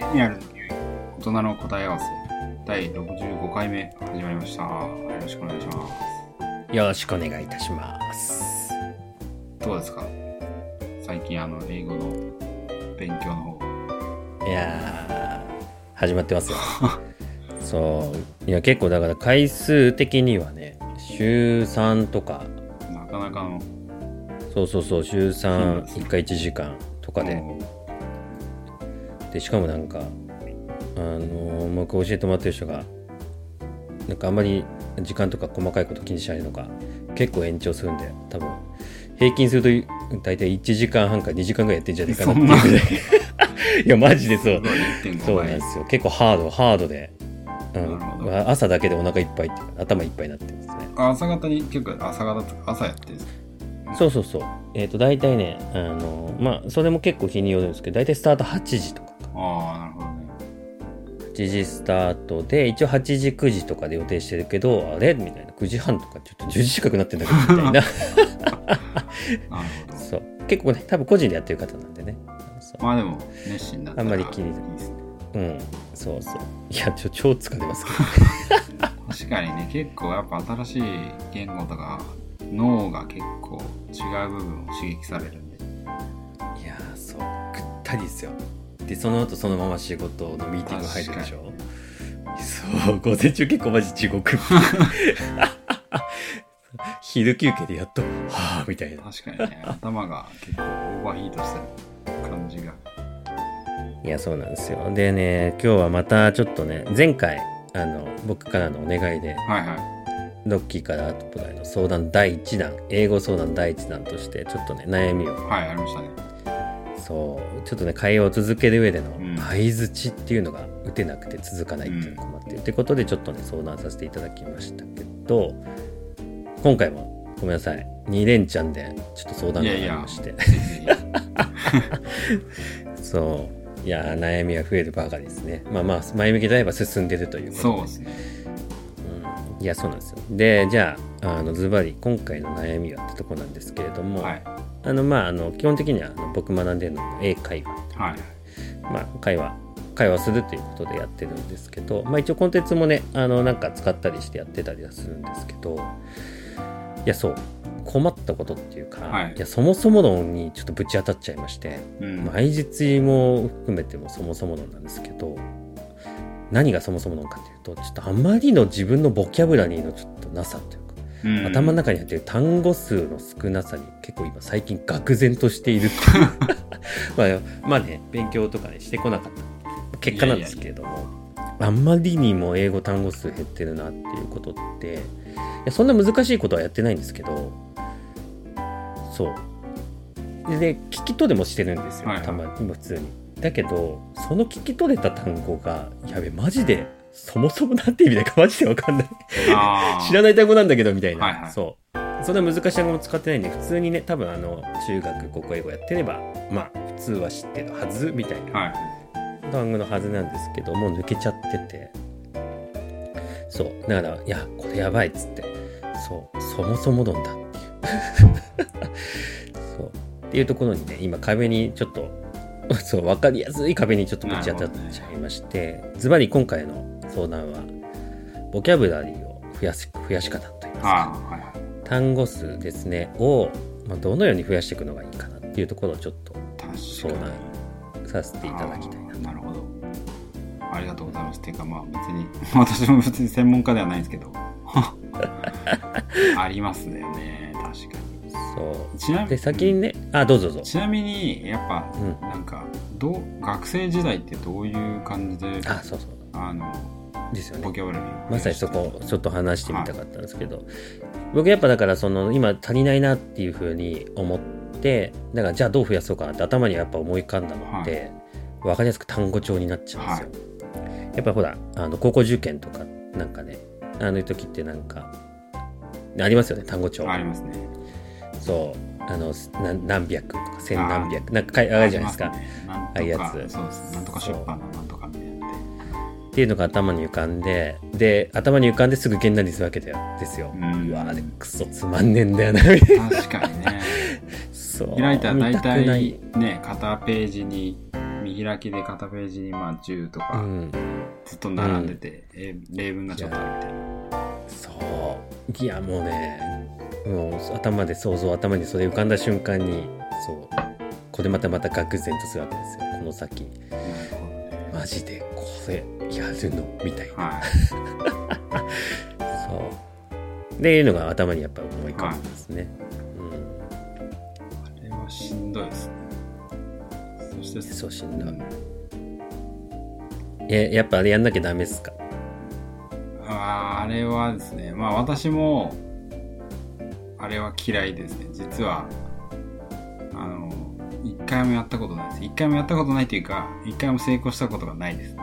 リニアルにより大人の答え合わせ第65回目始まりました。よろしくお願いします。よろしくお願いいたします。どうですか最近英語の勉強の方。いや始まってますよそういや結構だから回数的にはね週3とかなかなかのそう週3、1回1時間とかで、でしかもなんか僕教えてもらってる人がなんかあんまり時間とか細かいこと気にしないのか結構延長するんで、多分平均すると大体1時間半か2時間ぐらいやってんじゃないかなっていうぐらいいやマジでそうなんですよ。結構ハードで、朝だけでお腹いっぱいっていうか頭いっぱいになってますね。朝方に結構朝やってるんですか。そう大体ねまあそれも結構日によるんですけど大体スタート8時とか。ああなるほどね。8時スタートで一応8時9時とかで予定してるけどあれみたいな9時半とかちょっと10時近くなってんだけどみたいなそう結構ね多分個人でやってる方なんでね。まあでも熱心だったらあんまり気にいいですね。いや超疲れますけど確かにね結構やっぱ新しい言語とか脳が結構違う部分を刺激されるんで。いやそうぐったりですよ。でその後そのまま仕事のミーティング入るでしょ。そう午前中結構マジ地獄昼休憩でやっとはぁみたいな。確かにね頭が結構オーバーヒートしてる感じが。いやそうなんですよ。でね今日はまたちょっとね前回僕からのお願いでロッキーからアトプライの相談第1弾英語相談第1弾としてちょっとね悩みをありましたね。そうちょっとね会話を続ける上での相づちっていうのが打てなくて続かないっていうのが困っているということでちょっとね相談させていただきましたけど今回もごめんなさい2連チャンでちょっと相談がありましてそういや悩みは増えるばかりですね。まあ前向きであれば進んでるということでそうですね。いやそうなんですよ。でじゃあズバリ今回の悩みはってとこなんですけれども、はい、基本的には僕学んでるのは英会話、会話するということでやってるんですけど、一応コンテンツもねなんか使ったりしてやってたりはするんですけどいやそう困ったことっていうか、いやそもそも論にちょっとぶち当たっちゃいまして、相づちも含めてもそもそも論なんですけど何がそもそもなのかというとちょっとあまりの自分のボキャブラリーのちょっとなさというか、頭の中に入っている単語数の少なさに結構今最近愕然としているっていうまあね勉強とかねしてこなかった結果なんですけれどもあんまりにも英語単語数減ってるなっていうことっていやそんな難しいことはやってないんですけどそうで聞き取れもしてるんですよ、たまに今普通にだけどその聞き取れた単語がやべマジでそもそもなんて意味だかマジで分かんない知らない単語なんだけどみたいな、そうそんな難しい単語も使ってないんで普通にね多分中学高校英語やってればまあ普通は知ってるはずみたいな、単語のはずなんですけどもう抜けちゃっててそうだからいやこれやばいっつってそうそもそも論だっていうそうっていうところにね今壁にちょっとそう分かりやすい壁にちょっとぶち当たっちゃいましてズバリ今回の相談はボキャブラリーを増やし方といいますか、単語数ですねを、どのように増やしていくのがいいかなっていうところをちょっと相談させていただきたいなと。なるほどありがとうございます。ていうか私も別に専門家ではないんですけどありますよね確かに。そうちなみにで先にね、どうぞちなみにやっぱ、なんか学生時代ってどういう感じでですよね、ボキャブラリーをまさにそこちょっと話してみたかったんですけど、僕やっぱだから今足りないなっていうふうに思ってだからじゃあどう増やそうかなって頭にやっぱ思い浮かんだので、分かりやすく単語帳になっちゃうんですよ、やっぱほら高校受験とかなんかねいう時ってなんかありますよね単語帳ありますね。そう何百とか千何百なんかあるじゃないですか、ああいうやつなんとか出版のなんとかみたいなっていうのが頭に浮かんで頭に浮かんですぐげんなりするわけですよ、うわークソつまんねえんだよな確かにねそう開いたら大体ね片ページに3見開きで片ページにまあ10とかずっと並んでて、例文がちょっとあるみたいな。そういやもうね、頭で想像、頭にそれ浮かんだ瞬間にそうこれまた愕然とするわけですよ。この先マジでこれやるのみたいな、はい、そうでいうのが頭にやっぱ思い浮かぶんですね、はい、うん、あれはしんどいですね。そしてそうしんどい、やっぱあれやんなきゃダメですか。あれはですね、まあ私もあれは嫌いですね。実は一回もやったことないです。一回もやったことないというか、一回も成功したことがないです、ね。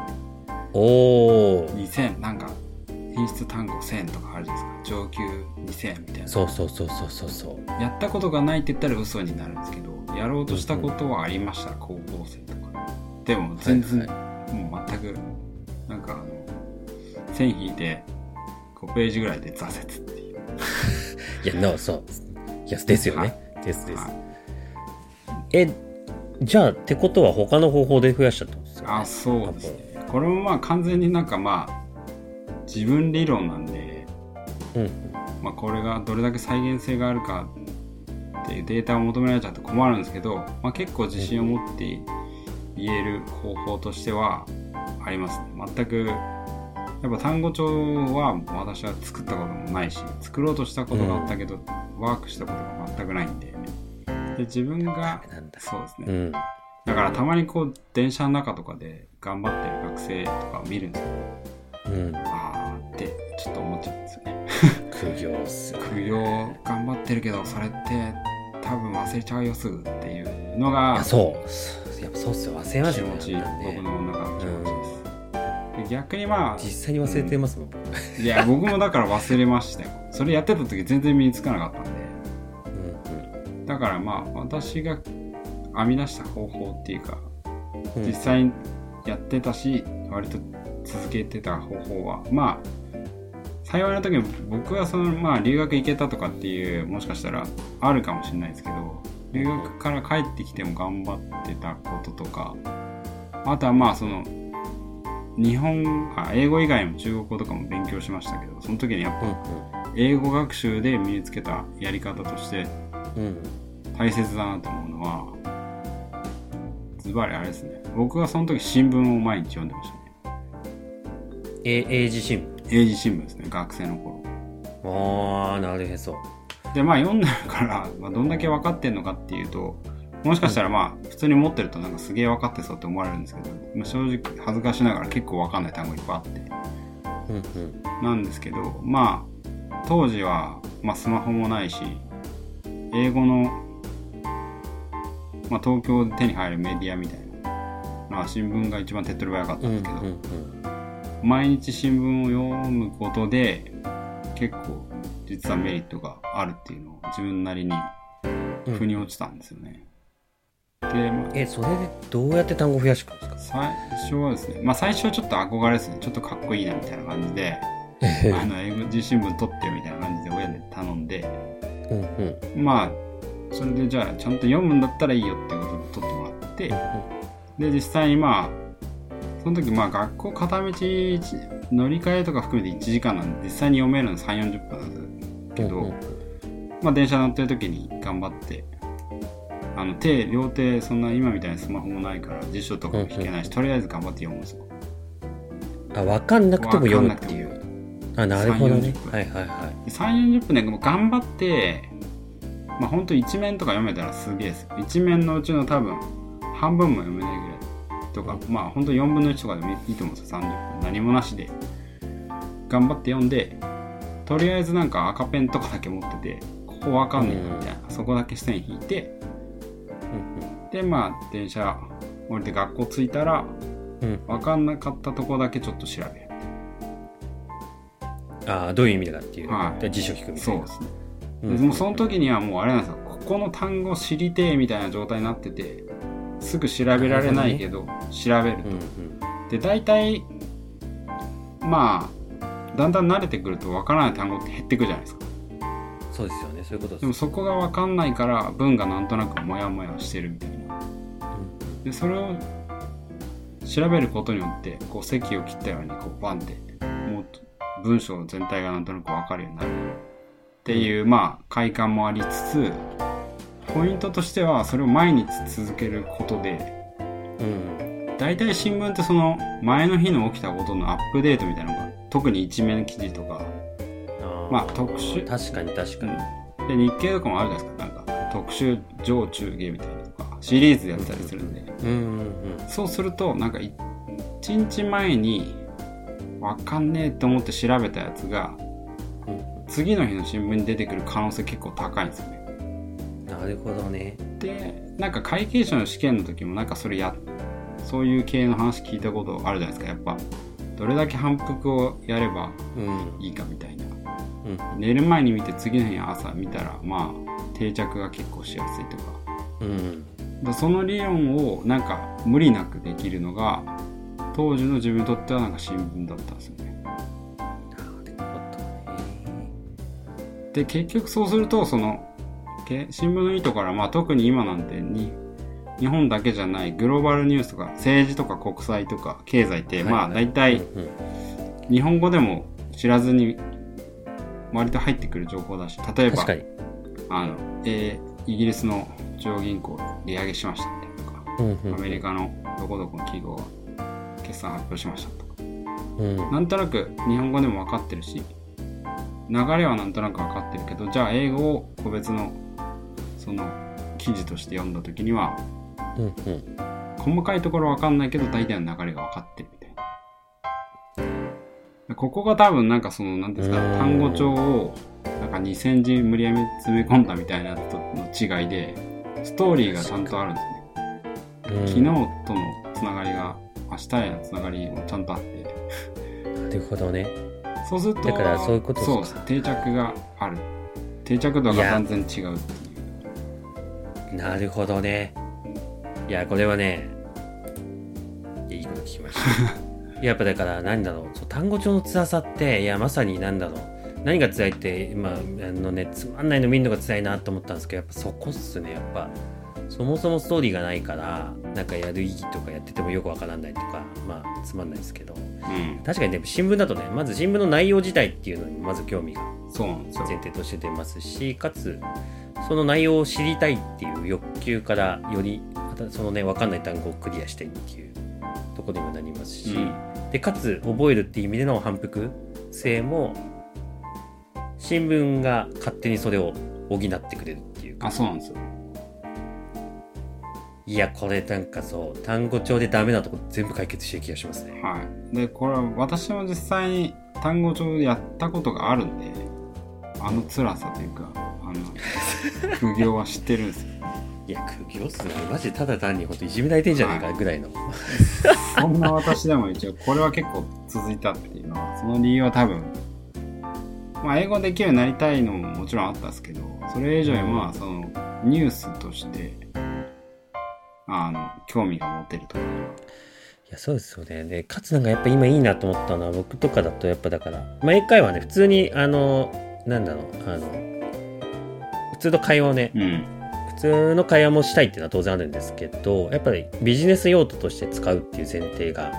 おお。2000なんか品質単語1000とかあるじゃないですか。上級2000みたいな。そう。やったことがないって言ったら嘘になるんですけど、やろうとしたことはありました。うん、高校生とか。でも全然、はいはい、もう全くなんか線引いて5ページぐらいで挫折っていう。いや、そう。いや、ですよね。です。じゃあ、ってことは他の方法で増やしたってことですよね。あ、そうですね。これもまあ完全になんかまあ、自分理論なんで、うん、まあこれがどれだけ再現性があるかっていうデータを求められちゃって困るんですけど、まあ結構自信を持って言える方法としてはありますね。全くやっぱ単語帳は私は作ったこともないし、作ろうとしたことがあったけど、うん、ワークしたことが全くないんで、で自分がそうですね、うん、だからたまにこう電車の中とかで頑張ってる学生とかを見るんですけど、うん、あーってちょっと思っちゃうんですよね。苦行っすよね。苦行頑張ってるけどそれって多分忘れちゃうよすぐっていうのが、そうやっぱそうっすよ、忘れますよね。気持ち、僕の中の気持ちです、うん。逆にまあ実際に忘れてますもん、うん、いや僕もだから忘れましたよ。それやってた時全然身につかなかったんで、うんうん、だからまあ私が編み出した方法っていうか、うん、実際にやってたし割と続けてた方法はまあ幸いな時に僕はそのまあ留学行けたとかっていう、もしかしたらあるかもしれないですけど、留学から帰ってきても頑張ってたこととか、あとはまあその英語以外も中国語とかも勉強しましたけど、その時にやっぱ英語学習で身につけたやり方として大切だなと思うのは、ズバリあれですね。僕はその時新聞を毎日読んでましたね。英字新聞。英字新聞ですね、学生の頃。ああ、なるへそ。でまあ読んでるから、まあ、どんだけ分かってんのかっていうと、もしかしたらまあ普通に持ってるとなんかすげえ分かってそうって思われるんですけど、まあ、正直恥ずかしながら結構分かんない単語いっぱいあって、うんうん、なんですけど、まあ当時はまあスマホもないし、英語のまあ東京で手に入るメディアみたいな、まあ、新聞が一番手っ取り早かったんですけど、うんうんうん、毎日新聞を読むことで結構実はメリットがあるっていうのを自分なりに腑に落ちたんですよね、うん。でそれでどうやって単語増やしていくんですか。最初はですね、まあ最初はちょっと憧れですね。ちょっとかっこいいなみたいな感じで英語字新聞撮ってみたいな感じで親に頼んで、うんうん、まあそれでじゃあちゃんと読むんだったらいいよってことで撮ってもらって、うんうん、で実際にまあその時まあ学校片道乗り換えとか含めて1時間なんで、実際に読めるの3、40分なんですけど、うんうん、まあ電車乗ってる時に頑張って両手そんな今みたいにスマホもないから辞書とかも引けないし、うんうん、とりあえず頑張って読むんですよ。あ、分かんなくても読むっていう。あ、なるほどね。はいはいはい。3、40分でも頑張って、まあ、ほんと1面とか読めたらすげえですよ。1面のうちの多分半分も読めないぐらいとか、まあほんと4分の1とかでもいいと思うんですよ。30分何もなしで頑張って読んで、とりあえずなんか赤ペンとかだけ持ってて、ここ分かんねえなみたいな、うん、そこだけ線引いて、でまあ電車降りて学校着いたら、うん、分かんなかったとこだけちょっと調べる。ああ、どういう意味だっていう、はい、辞書引くみたいな。そうですね、うんうんうん、でもその時にはもうあれなんですよ、ここの単語知りてえみたいな状態になってて、すぐ調べられないけど、ね、調べると、うんうん、で大体まあだんだん慣れてくると分からない単語って減ってくじゃないですか。そうですよね、そういうことです。でもそこが分かんないから文がなんとなくモヤモヤしてるみたいな、うん、でそれを調べることによってこう席を切ったようにこうバンってもう文章全体がなんとなく分かるようになるっていう、まあ快感もありつつ、ポイントとしてはそれを毎日続けることで、だいたい新聞ってその前の日の起きたことのアップデートみたいなのが、特に一面記事とか、まあ特集、確かに、で日経とかもあるじゃないですか、なんか特集上中下みたいなとかシリーズでやったりするんで、そうするとなんか1日前に分かんねえと思って調べたやつが、次の日の新聞に出てくる可能性結構高いんですよね。なるほどね。で、なんか会計士の試験の時もなんかそれそういう系の話聞いたことあるじゃないですか。やっぱどれだけ反復をやればいいかみたいな、寝る前に見て次の日朝見たらまあ定着が結構しやすいとか、だその理論をなんか無理なくできるのが当時の自分にとってはなんか新聞だったんですよね。で結局そうするとその新聞のいいところは、まあ、特に今なんてに日本だけじゃないグローバルニュースとか政治とか国際とか経済って、まあ大体日本語でも知らずに割と入ってくる情報だし、例えばイギリスの中央銀行利上げしましたねとか、アメリカのどこどこの企業が決算発表しましたとか、なんとなく日本語でも分かってるし流れはなんとなく分かってるけど、じゃあ英語を個別のその記事として読んだ時には、細かいところ分かんないけど大体の流れが分かってるみたいな。ここが多分なんかその何ですか、単語帳をなんか2000字無理やり詰め込んだみたいなとの違いで、ストーリーがちゃんとあるんですね。昨日とのつながりが明日へのつながりもちゃんとあってなるほどね。そうするとだからそういうことですか。そう、定着がある、定着度が完全に違うっていう。なるほどね。いやこれはねいいこと聞きましたやっぱだから何だろう、単語帳の辛さって、いやまさに何だろう、何が辛いって今つまんないの見るのが辛いなと思ったんですけど、やっぱそこっすね。やっぱそもそもストーリーがないから、なんかやる意義とかやっててもよくわからないとか、まあつまんないですけど、確かにね新聞だとね、まず新聞の内容自体っていうのにまず興味が前提として出ますし、かつその内容を知りたいっていう欲求からよりそのねわかんない単語をクリアしたいっていうところにもなりますし、でかつ覚えるっていう意味での反復性も新聞が勝手にそれを補ってくれるっていうか。あ、そうなんですよ。いやこれなんかそう単語帳でダメなとこ全部解決してる気がしますね。はい。でこれは私も実際に単語帳でやったことがあるんで、あの辛さというか苦行は知ってるんですよ。いや苦行っすね。マジでただ単に本当いじめられてんじゃないかぐらいの。そんな私でも一応これは結構続いたっていうのは、その理由は多分、まあ英語できるようになりたいのももちろんあったんですけど、それ以上にまあそのニュースとして。興味が持てると。いやそうですよね。でかつなんかやっぱ今いいなと思ったのは、僕とかだとやっぱだから毎回はね普通になんだろう普通の会話をね、普通の会話もしたいっていうのは当然あるんですけど、やっぱりビジネス用途として使うっていう前提が、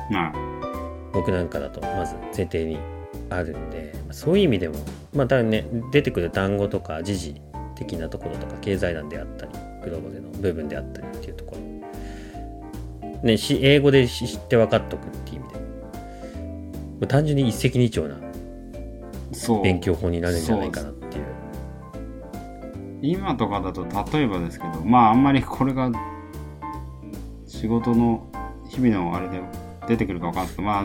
僕なんかだとまず前提にあるんで、そういう意味でもまあ多分ね出てくる単語とか時事的なところとか経済なんであったりグローバルの部分であったりっていうところ。ね、英語で知って分かっとくっていう意味でも単純に一石二鳥な勉強法になるんじゃないかなっていう。今とかだと例えばですけど、まああんまりこれが仕事の日々のあれで出てくるか分かんないですけど、まあ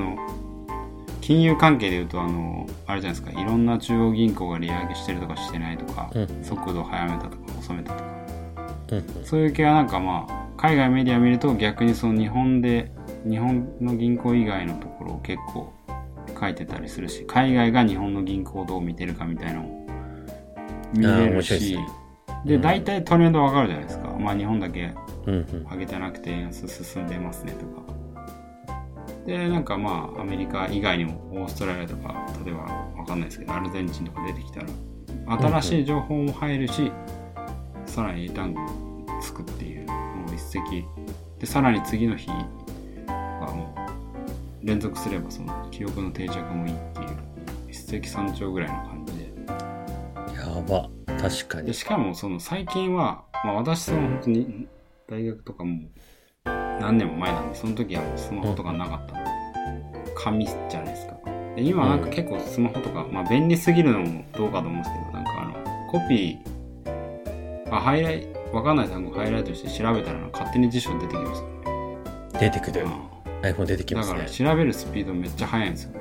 金融関係でいうとあれじゃないですか、いろんな中央銀行が利上げしてるとかしてないとか、速度を早めたとか遅めたとか、そういう系はなんかまあ海外メディア見ると逆にその日本の銀行以外のところを結構書いてたりするし、海外が日本の銀行をどう見てるかみたいなのを見れるし、で大体トレンドわかるじゃないですか。まあ日本だけ上げてなくて円安進んでますねとか、でなんかまあアメリカ以外にもオーストラリアとか、例えばわかんないですけどアルゼンチンとか出てきたら新しい情報も入るし、さらに英単語つくっていう一石で、さらに次の日はも連続すればその記憶の定着もいいっていう一石三鳥ぐらいの感じで。やば、確かに。でしかもその最近は、まあ、私その本当に大学とかも何年も前なんで、その時はスマホとかなかったので、紙じゃないですか。で今なんか結構スマホとか、まあ、便利すぎるのもどうかと思うんですけど、なんかコピー、まあ、ハイライト、分かんない単語をハイライトして調べたら勝手に辞書出てきますよね。出てくる、iPhone 出てきますね。だから調べるスピードめっちゃ速いんですよね。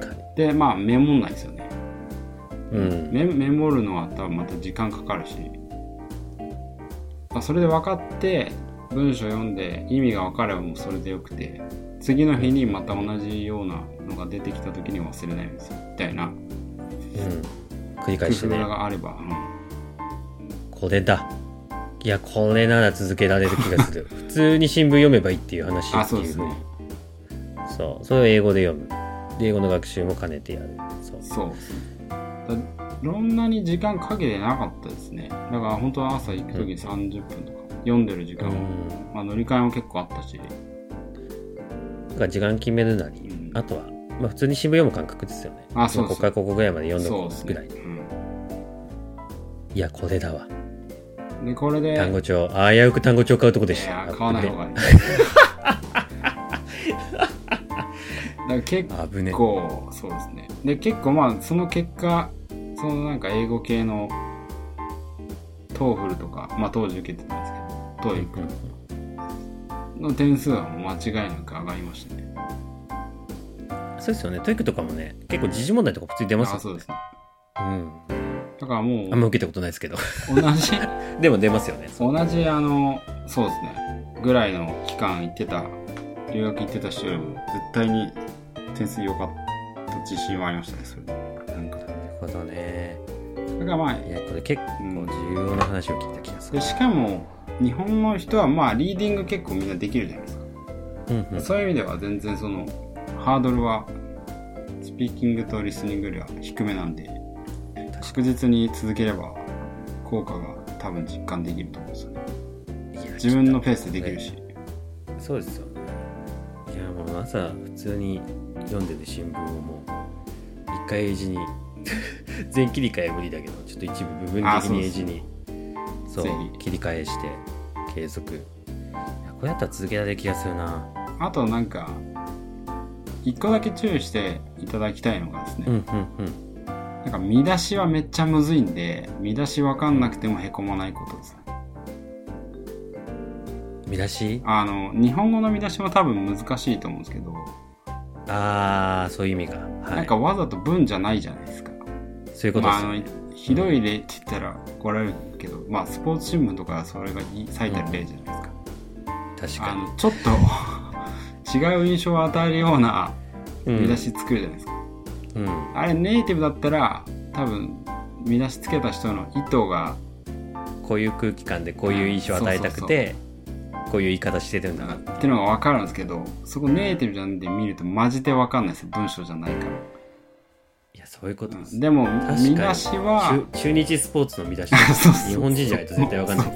確かに。でまあメモんないですよね。うん、メモるのは多分また時間かかるし、まあ、それで分かって文章読んで意味が分かればもうそれでよくて、次の日にまた同じようなのが出てきた時に忘れないんですよみたいな、うん、繰り返してね、工夫があれば、うん、これだ、いやこれなら続けられる気がする普通に新聞読めばいいっていう話っていう、あ、そうですね。そう、それを英語で読む、英語の学習も兼ねてやる。そうですね。そんなに時間かけてなかったですね。だから本当は朝行くときに30分とか、うん、読んでる時間も、うん、まあ、乗り換えも結構あったし、なんか時間決めるなり、うん、あとは、まあ、普通に新聞読む感覚ですよね。あ、そうそう、ここからここぐらいまで読んでおくぐらい、ね、うん、いやこれだわ。でこれで単語帳、あ、危うく単語帳買うとこでした。いや買わない方がいいだから結構そうですね。で結構まあその結果、そのなんか英語系の TOEFL とか、まあ当時受けてたんですけど TOEIC の点数は間違いなく上がりましたね。そうですよね。 TOEIC とかもね、結構時事問題とか普通に出ますよね。あ、そうですね、うん、だからもうあんま受けたことないですけど同じでも出ますよね。同じそうですねぐらいの期間行ってた、留学行ってた人よりも絶対に点数良かった自信はありましたね。それなんか、なるほどね。だからまあ、いやこれ結構重要な話を聞いた気がする、うん、でしかも日本の人はまあリーディング結構みんなできるじゃないですか、うんうん、そういう意味では全然そのハードルはスピーキングとリスニングよりは低めなんで、確実に続ければ効果が多分実感できると思うんですよね。自分のペースでできるし、ね、そうですよ。いやもう朝普通に読んでる新聞をもう1回英字に全切り替え無理だけど、ちょっと一部部分的に英字にそう切り替えして継続。いやこれだったら続けられる気がするな。あとなんか1個だけ注意していただきたいのがですね、うんうんうん、なんか見出しはめっちゃむずいんで、見出しわかんなくてもへこまないことですね。見出し、日本語の見出しも多分難しいと思うんですけど、ああそういう意味か、はい、なんかわざと文じゃないじゃないですか。そういうことです、ね、まあ、ひどい例って言ったら怒られるけど、まあスポーツ新聞とかそれが最たる例じゃないですか、うん、確かにちょっと違う印象を与えるような見出し作るじゃないですか、うんうん、あれネイティブだったら多分見出しつけた人の意図がこういう空気感でこういう印象を与えたくて、そうそうそう、こういう言い方してるんだなっていうのが分かるんですけど、そこネイティブじゃんで見るとマジで分かんないですよ、文章じゃないから。いやそういうことです、うん、でも見出しは中日スポーツの見出しそうそうそう、日本人じゃないと絶対分かんない、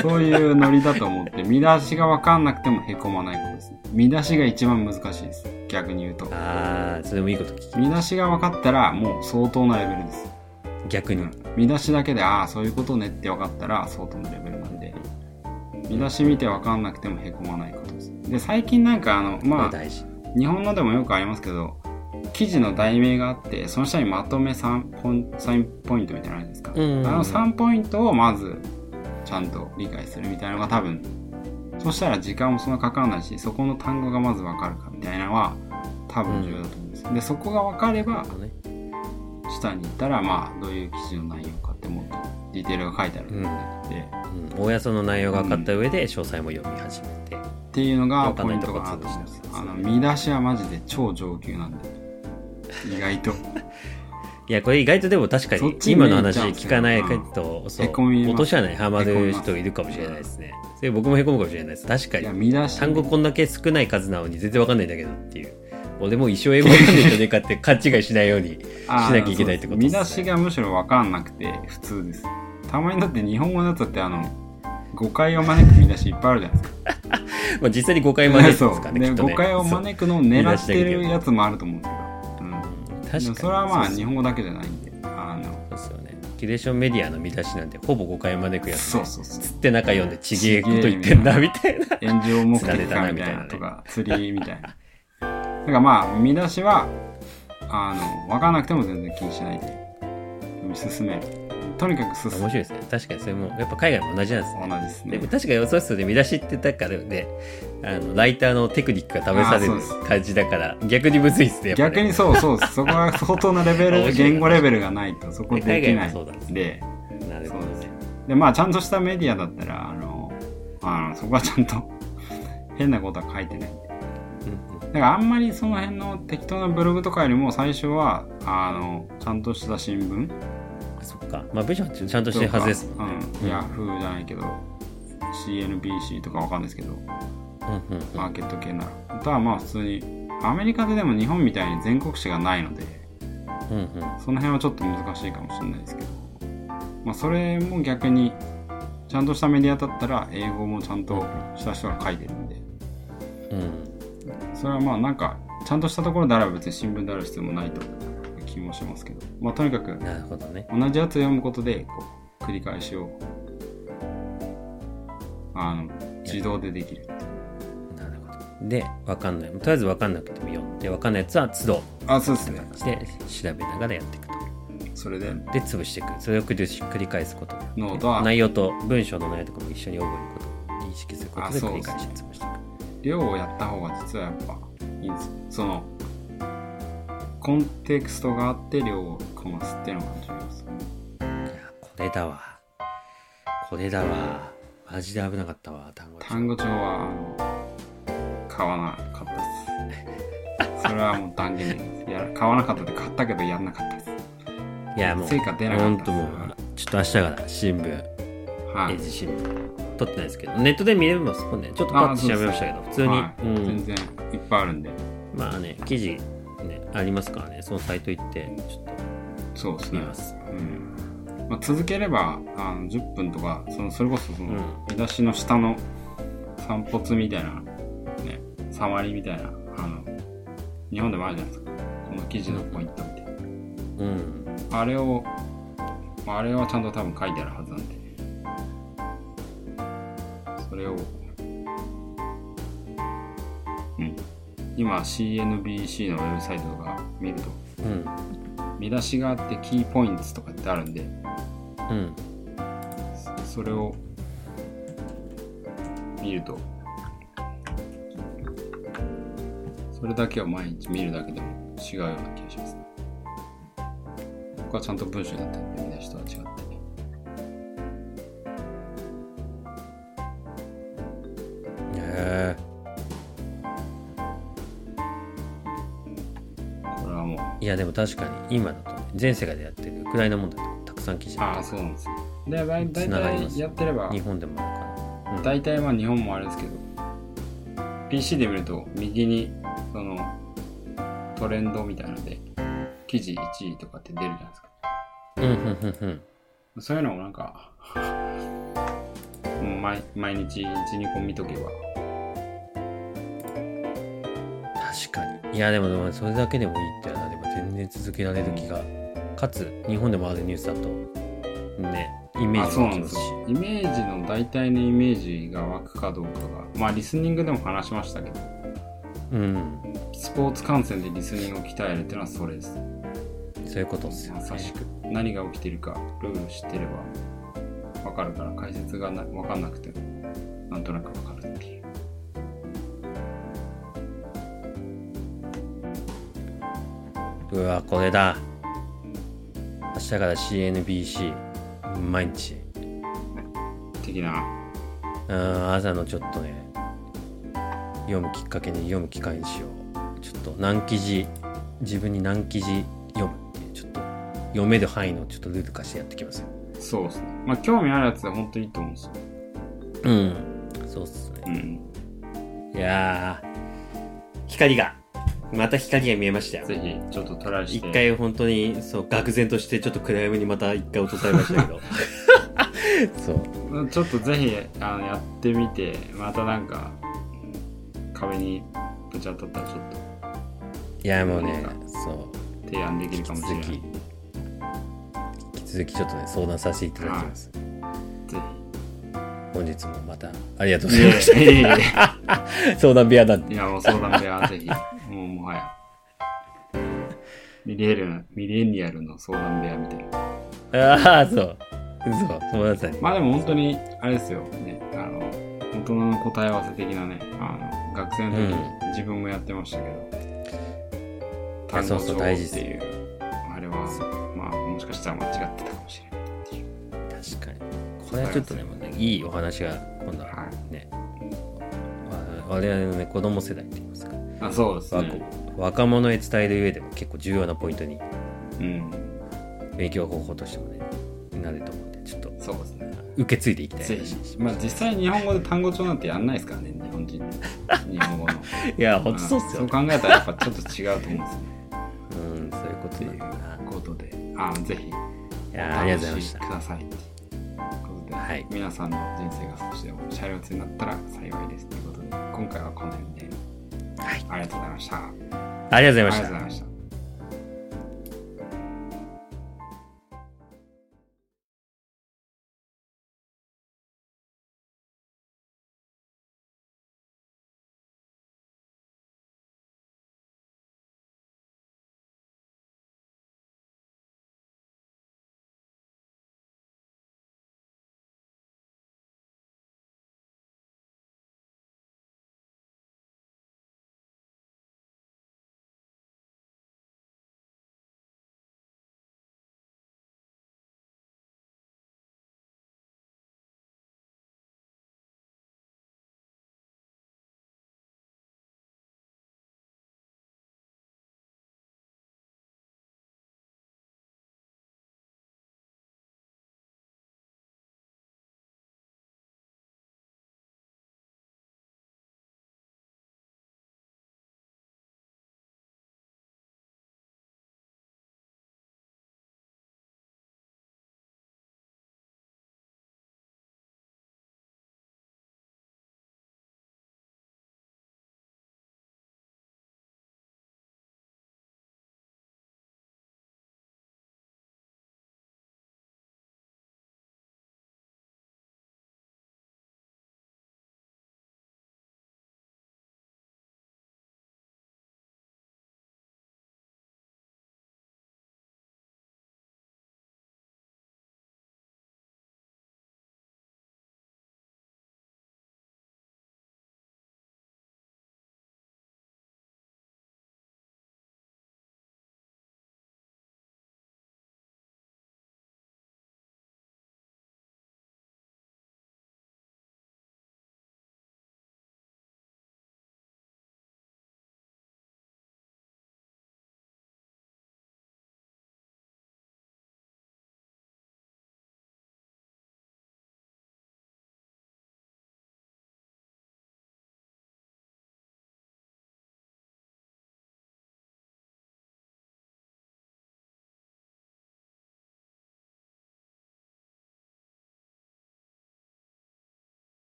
そういうノリだと思って、見出しが分かんなくてもへこまないことですね。見出しが一番難しいです、逆に言うと。ああそれもいいこと聞き、見出しが分かったらもう相当なレベルです、逆に、うん、見出しだけでああそういうことねって分かったら相当なレベルなんで、見出し見て分かんなくてもへこまないことです。で最近なんかまあ日本のでもよくありますけど、記事の題名があってその下にまとめ3ポイントみたいなのあるんですか、うんうんうん、3ポイントをまずちゃんと理解するみたいなのが多分、そしたら時間もそんなかからないし、そこの単語がまず分かるかみたいなのは多分重要だと思うんです、うん、でそこが分かれば下に行ったらまあどういう記事の内容かってもっとディテールが書いてあるので、うんうん、おやその内容が分かった上で詳細も読み始めて、うん、っていうのがポイントかなと思います。見出しはマジで超上級なんで意外といやこれ意外とでも確かに今の話聞かないと落とし穴にはまる人いるかもしれないですね。それ僕もへこむかもしれないです。確かに、いや見出し単語こんだけ少ない数なのに全然分かんないんだけどっていう、俺も一生英語なんでしょねかって勘違いしないようにしなきゃいけないってことですね。見出しがむしろ分かんなくて普通です。たまにだって日本語だったって誤解を招く見出しいっぱいあるじゃないですか。まあ実際に誤解を招くんですかね、きっとね。誤解を招くのを狙ってるやつもあると思うんだけど、うん、確かにそれはまあ日本語だけじゃないんで、そうですよね。キュレーションメディアの見出しなんてほぼ誤解を招くやつで、つって中読んでちげえこと言ってんなみたいな、炎上目的かみたいなとか釣りみたいな。だからまあ見出しは分からなくても全然気にしないで読み進める。とにかく進む。面白いですね。確かにそれもやっぱ海外も同じなんですね。同じですね。でも確かにそうすると見出しってだからね、ライターのテクニックが試される感じだから逆にむずいですね。逆にそうそこは相当なレベル言語レベルがないとそこできないんで。なるほどね。でまあちゃんとしたメディアだったらそこはちゃんと変なことは書いてないんで。だからあんまりその辺の適当なブログとかよりも最初はちゃんとした新聞。そっか、まあ、文章はちゃんとしてるはずですもんね。ヤフーじゃないけど CNBC とかわかんないですけど、マーケット系ならあとはまあ普通にアメリカででも日本みたいに全国紙がないので、その辺はちょっと難しいかもしれないですけど、まあ、それも逆にちゃんとしたメディアだったら英語もちゃんとした人が書いてるんで、それはまあなんかちゃんとしたところであれば別に新聞である必要もないと気もしますけど、まあ、とにかく同じやつを読むことでこう繰り返しを自動でできる。なるほど。で分かんないとりあえず分かんなくても読んで分かんないやつは都度調べながらやっていくと。それで潰していく。それを繰り返すことで内容と文章の内容とかも一緒に覚えることを意識することで繰り返し潰していく。量をやった方が実はやっぱいいんです。そのコンテクストがあって量をこなすっていうのが重要です。いやこれだわマジで危なかったわ。単語帳は買わなかったです。それはもう断言です。いや買わなかったって買ったけどやんなかったです。いやもう成果出なかったです。もうちょっと明日から新聞、英字新聞取ってないですけどネットで見れますもんね。ちょっとパッと調べましたけど普通に、全然いっぱいあるんで。まあね記事ね、ありますからね。そのサイト行ってちょっとそうですね、まあ、続ければ10分とかそれこそ見出しの下の散髪みたいな、ね、サマリーみたいな日本でもあるじゃないですかこの記事のポイントみたいな、あれはちゃんと多分書いてあるはずなんでそれを今 CNBC のウェブサイトとか見ると、見出しがあってキーポイントとかってあるんで、それを見るとそれだけを毎日見るだけでも違うような気がしますね。僕はちゃんと文章になってるんで見出しとは違っていやでも確かに今だと、ね、全世界でやってるウクライナ問題とかたくさん記事があってそうなんですよ。で大体やってれば日本でもあるから、大体まあ日本もあれですけど PC で見ると右にそのトレンドみたいなので記事1位とかって出るじゃないですか。そういうのもなんかもう毎日 1,2 個見とけば確かに。いやでもそれだけでもいいってなれば全然続けられる気が、かつ日本でもあるニュースだとねイメージもつくし、イメージの大体のイメージが湧くかどうかがまあリスニングでも話しましたけど、スポーツ観戦でリスニングを鍛えるっていうのはそれです。そういうことですよね。優しく何が起きてるかルール知ってれば分かるから解説が分かんなくてもなんとなく分かるっていう。うわこれだ。明日から CNBC 毎日的な朝のちょっとね読むきっかけに読む機会にしよう。ちょっと何記事自分に何記事読むっていうちょっと読める範囲のちょっとルール化してやってきますよ。そうですね。まあ興味あるやつは本当にいいと思うんですよ。そうっすね。いや光が見えましたよ。ぜひちょっとトライして一回本当にそう愕然としてちょっと暗闇にまた一回落とされましたけどそうちょっとぜひやってみて、またなんか壁にぶち当たったらちょっと、いやもうね、そう提案できるかもしれない。引き続きちょっとね相談させていただきます。ぜひ本日もまたありがとうございました。相談部屋だって。いやもう相談部屋ぜひもうもはやミレニアルの相談部屋みたいな。ああそうまさに。まあでも本当にあれですよね、大人の答え合わせ的なね、学生の時に自分もやってましたけど、単語帳っていうあれはまあもしかしたら間違ってたかもしれないっていう。確かにこれはちょっとね。いいお話が今度はね、はい、我々のね子供世代って言いますか、あ、そうですね、若者へ伝える上でも結構重要なポイントに、うん、勉強方法としてもねなると思うんで、ちょっとそうですね受け継いでいきたい話です。まあ実際日本語で単語帳なんてやんないですからね日本人日本語のいや本当そうっすよ、ね、そう考えたらやっぱちょっと違うと思うんですねうんそういうことなんだなことで、ぜひお楽しみください。はい、皆さんの人生が少しでもシャレオツになったら幸いですということで、今回はこの辺で、はい、ありがとうございました。ありがとうございました。